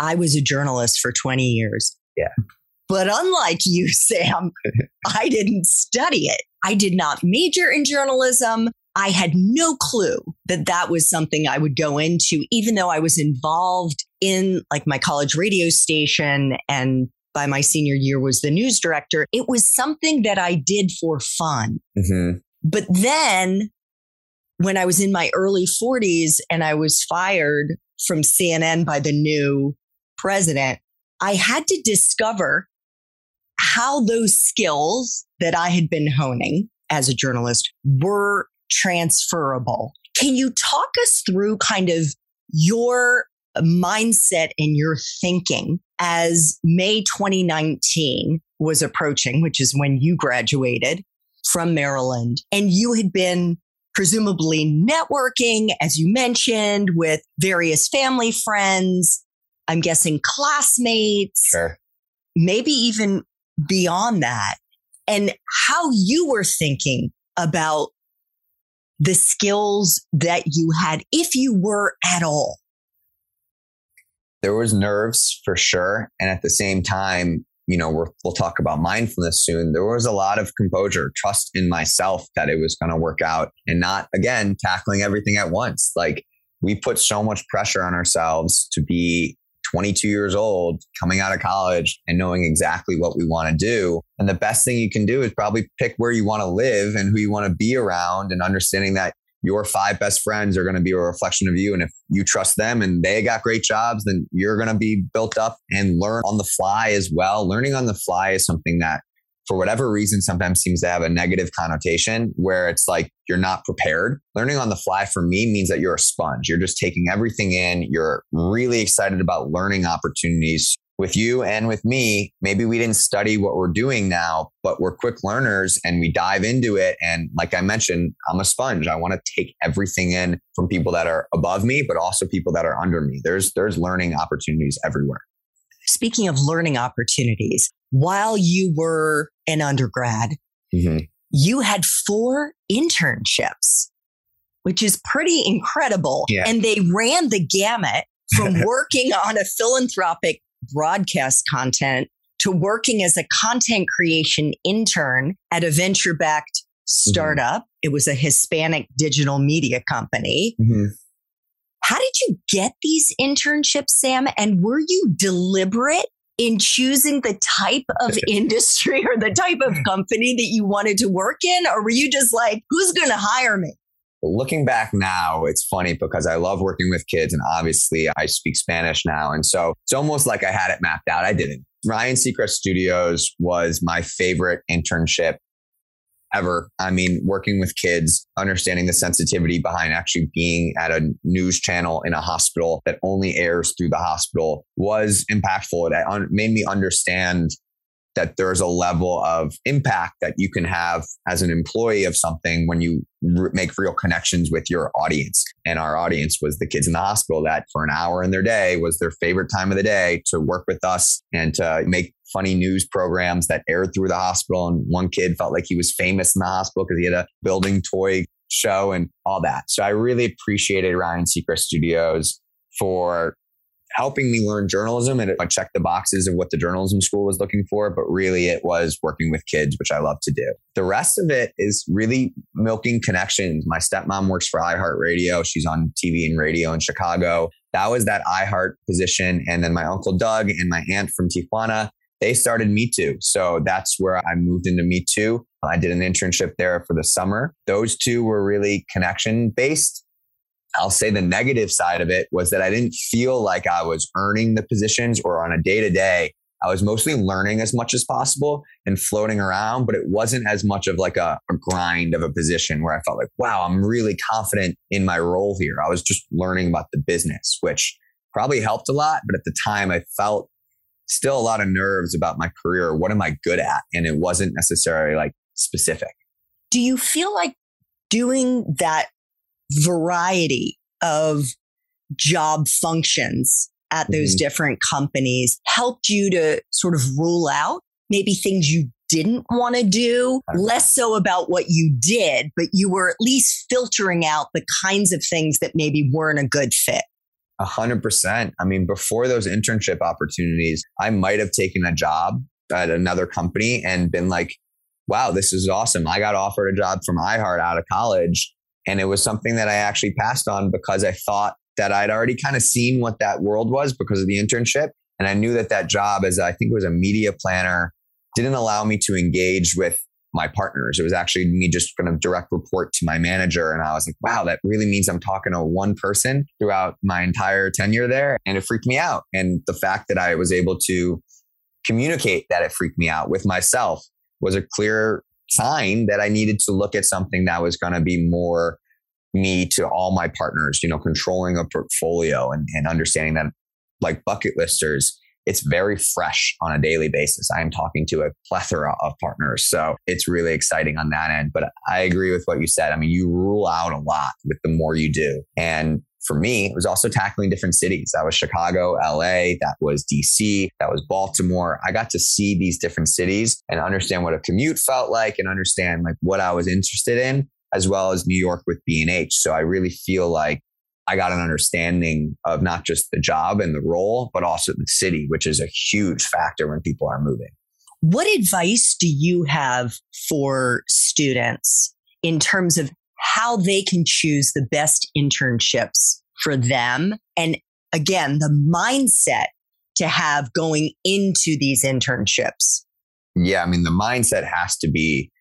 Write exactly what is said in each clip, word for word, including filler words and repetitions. I was a journalist for twenty years. Yeah. But unlike you, Sam, I didn't study it. I did not major in journalism. I had no clue that that was something I would go into, even though I was involved in like my college radio station. And by my senior year was the news director. It was something that I did for fun. Mm-hmm. But then when I was in my early forties and I was fired from C N N by the new president, I had to discover how those skills that I had been honing as a journalist were transferable. Can you talk us through kind of your mindset and your thinking as May twenty nineteen was approaching, which is when you graduated from Maryland, and you had been presumably networking, as you mentioned, with various family friends, I'm guessing classmates, sure, maybe even beyond that, and how you were thinking about the skills that you had, if you were at all. There was nerves for sure. And at the same time, you know, we're, we'll talk about mindfulness soon. There was a lot of composure, trust in myself that it was going to work out, and not, again, tackling everything at once. Like, we put so much pressure on ourselves to be twenty-two years old, coming out of college and knowing exactly what we want to do. And the best thing you can do is probably pick where you want to live and who you want to be around, and understanding that your five best friends are going to be a reflection of you. And if you trust them and they got great jobs, then you're going to be built up and learn on the fly as well. Learning on the fly is something that, for whatever reason, sometimes seems to have a negative connotation where it's like you're not prepared. Learning on the fly for me means that you're a sponge. You're just taking everything in. You're really excited about learning opportunities. With you and with me, maybe we didn't study what we're doing now, but we're quick learners and we dive into it. And like I mentioned, I'm a sponge. I want to take everything in from people that are above me, but also people that are under me. There's there's learning opportunities everywhere. Speaking of learning opportunities, while you were an undergrad, mm-hmm. you had four internships, which is pretty incredible. Yeah. And they ran the gamut from working on a philanthropic broadcast content to working as a content creation intern at a venture-backed startup. Mm-hmm. It was a Hispanic digital media company. Mm-hmm. How did you get these internships, Sam? And were you deliberate in choosing the type of industry or the type of company that you wanted to work in? Or were you just like, who's going to hire me? Looking back now, it's funny because I love working with kids, and obviously I speak Spanish now. And so it's almost like I had it mapped out. I didn't. Ryan Seacrest Studios was my favorite internship ever. I mean, working with kids, understanding the sensitivity behind actually being at a news channel in a hospital that only airs through the hospital was impactful. It made me understand that there's a level of impact that you can have as an employee of something when you r- make real connections with your audience. And our audience was the kids in the hospital that for an hour in their day was their favorite time of the day to work with us and to make funny news programs that aired through the hospital. And one kid felt like he was famous in the hospital because he had a building toy show and all that. So I really appreciated Ryan Seacrest Studios for helping me learn journalism, and I checked the boxes of what the journalism school was looking for, but really it was working with kids, which I love to do. The rest of it is really milking connections. My stepmom works for iHeartRadio. She's on T V and radio in Chicago. That was that iHeart position. And then my uncle Doug and my aunt from Tijuana, they started Me Too. So that's where I moved into Me Too. I did an internship there for the summer. Those two were really connection based. I'll say the negative side of it was that I didn't feel like I was earning the positions or on a day-to-day. I was mostly learning as much as possible and floating around, but it wasn't as much of like a, a grind of a position where I felt like, wow, I'm really confident in my role here. I was just learning about the business, which probably helped a lot. But at the time I felt still a lot of nerves about my career. What am I good at? And it wasn't necessarily like specific. Do you feel like doing that variety of job functions at those mm-hmm. different companies helped you to sort of rule out maybe things you didn't want to do, less so about what you did, but you were at least filtering out the kinds of things that maybe weren't a good fit? A hundred percent. I mean, before those internship opportunities, I might have taken a job at another company and been like, wow, this is awesome. I got offered a job from iHeart out of college. And it was something that I actually passed on because I thought that I'd already kind of seen what that world was because of the internship. And I knew that that job, as I think it was a media planner, didn't allow me to engage with my partners. It was actually me just kind of direct report to my manager. And I was like, wow, that really means I'm talking to one person throughout my entire tenure there. And it freaked me out. And the fact that I was able to communicate that it freaked me out with myself was a clear sign that I needed to look at something that was going to be more me to all my partners, you know, controlling a portfolio and, and understanding that, like Bucket Listers, it's very fresh on a daily basis. I'm talking to a plethora of partners. So it's really exciting on that end. But I agree with what you said. I mean, you rule out a lot with the more you do. And for me, it was also tackling different cities. That was Chicago, L A, that was D C, that was Baltimore. I got to see these different cities and understand what a commute felt like and understand like what I was interested in, as well as New York with B and H. So I really feel like I got an understanding of not just the job and the role, but also the city, which is a huge factor when people are moving. What advice do you have for students in terms of how they can choose the best internships for them? And again, the mindset to have going into these internships. Yeah, I mean, the mindset has to be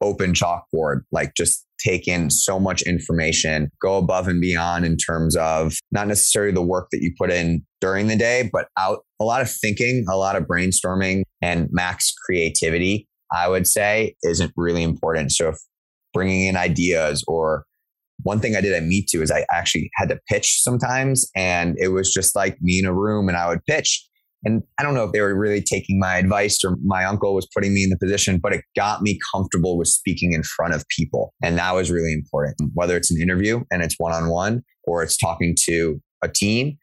open chalkboard, like just take in so much information, go above and beyond in terms of not necessarily the work that you put in during the day, but out a lot of thinking, a lot of brainstorming, and max creativity, I would say, isn't really important. So if bringing in ideas, or one thing I did at Me Too is I actually had to pitch sometimes, and it was just like me in a room and I would pitch. And I don't know if they were really taking my advice or my uncle was putting me in the position, but it got me comfortable with speaking in front of people. And that was really important, whether it's an interview and it's one-on-one or it's talking to a team.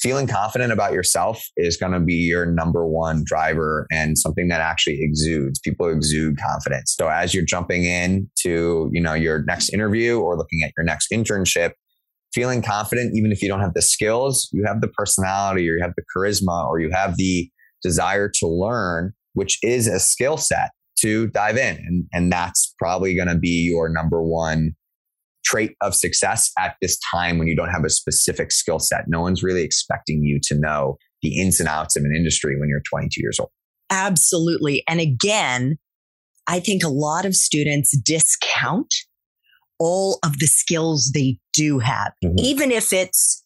Feeling confident about yourself is going to be your number one driver and something that actually exudes. People exude confidence. So as you're jumping in to, you know, your next interview or looking at your next internship, feeling confident, even if you don't have the skills, you have the personality or you have the charisma or you have the desire to learn, which is a skill set to dive in. And, and that's probably going to be your number one trait of success at this time when you don't have a specific skill set. No one's really expecting you to know the ins and outs of an industry when you're twenty-two years old. Absolutely. And again, I think a lot of students discount all of the skills they do have, mm-hmm. even if it's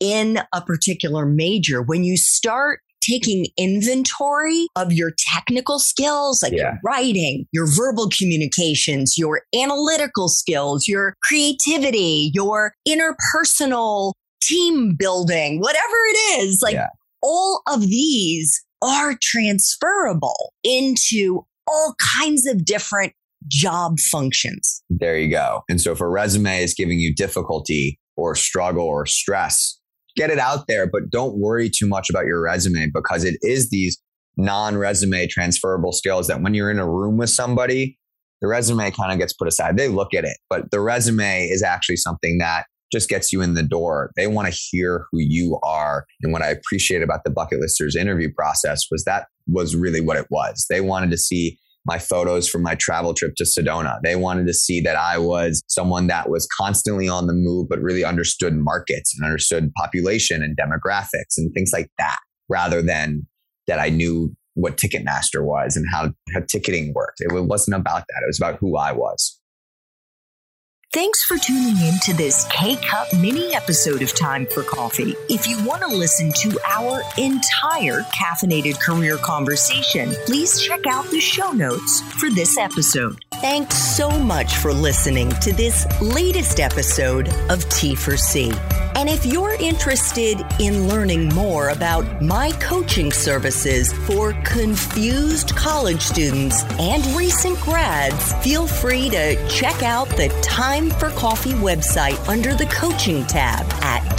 in a particular major. When you start taking inventory of your technical skills, like yeah. your writing, your verbal communications, your analytical skills, your creativity, your interpersonal team building, whatever it is, like yeah. all of these are transferable into all kinds of different job functions. There you go. And so if a resume is giving you difficulty or struggle or stress, get it out there, but don't worry too much about your resume, because it is these non-resume transferable skills that when you're in a room with somebody, the resume kind of gets put aside. They look at it, but the resume is actually something that just gets you in the door. They want to hear who you are. And what I appreciate about the Bucket Listers interview process was that was really what it was. They wanted to see my photos from my travel trip to Sedona. They wanted to see that I was someone that was constantly on the move, but really understood markets and understood population and demographics and things like that, rather than that I knew what Ticketmaster was and how, how ticketing worked. It wasn't about that. It was about who I was. Thanks for tuning in to this K-Cup mini episode of Time for Coffee. If you want to listen to our entire caffeinated career conversation, please check out the show notes for this episode. Thanks so much for listening to this latest episode of T four C. And if you're interested in learning more about my coaching services for confused college students and recent grads, feel free to check out the Time for Coffee website under the coaching tab at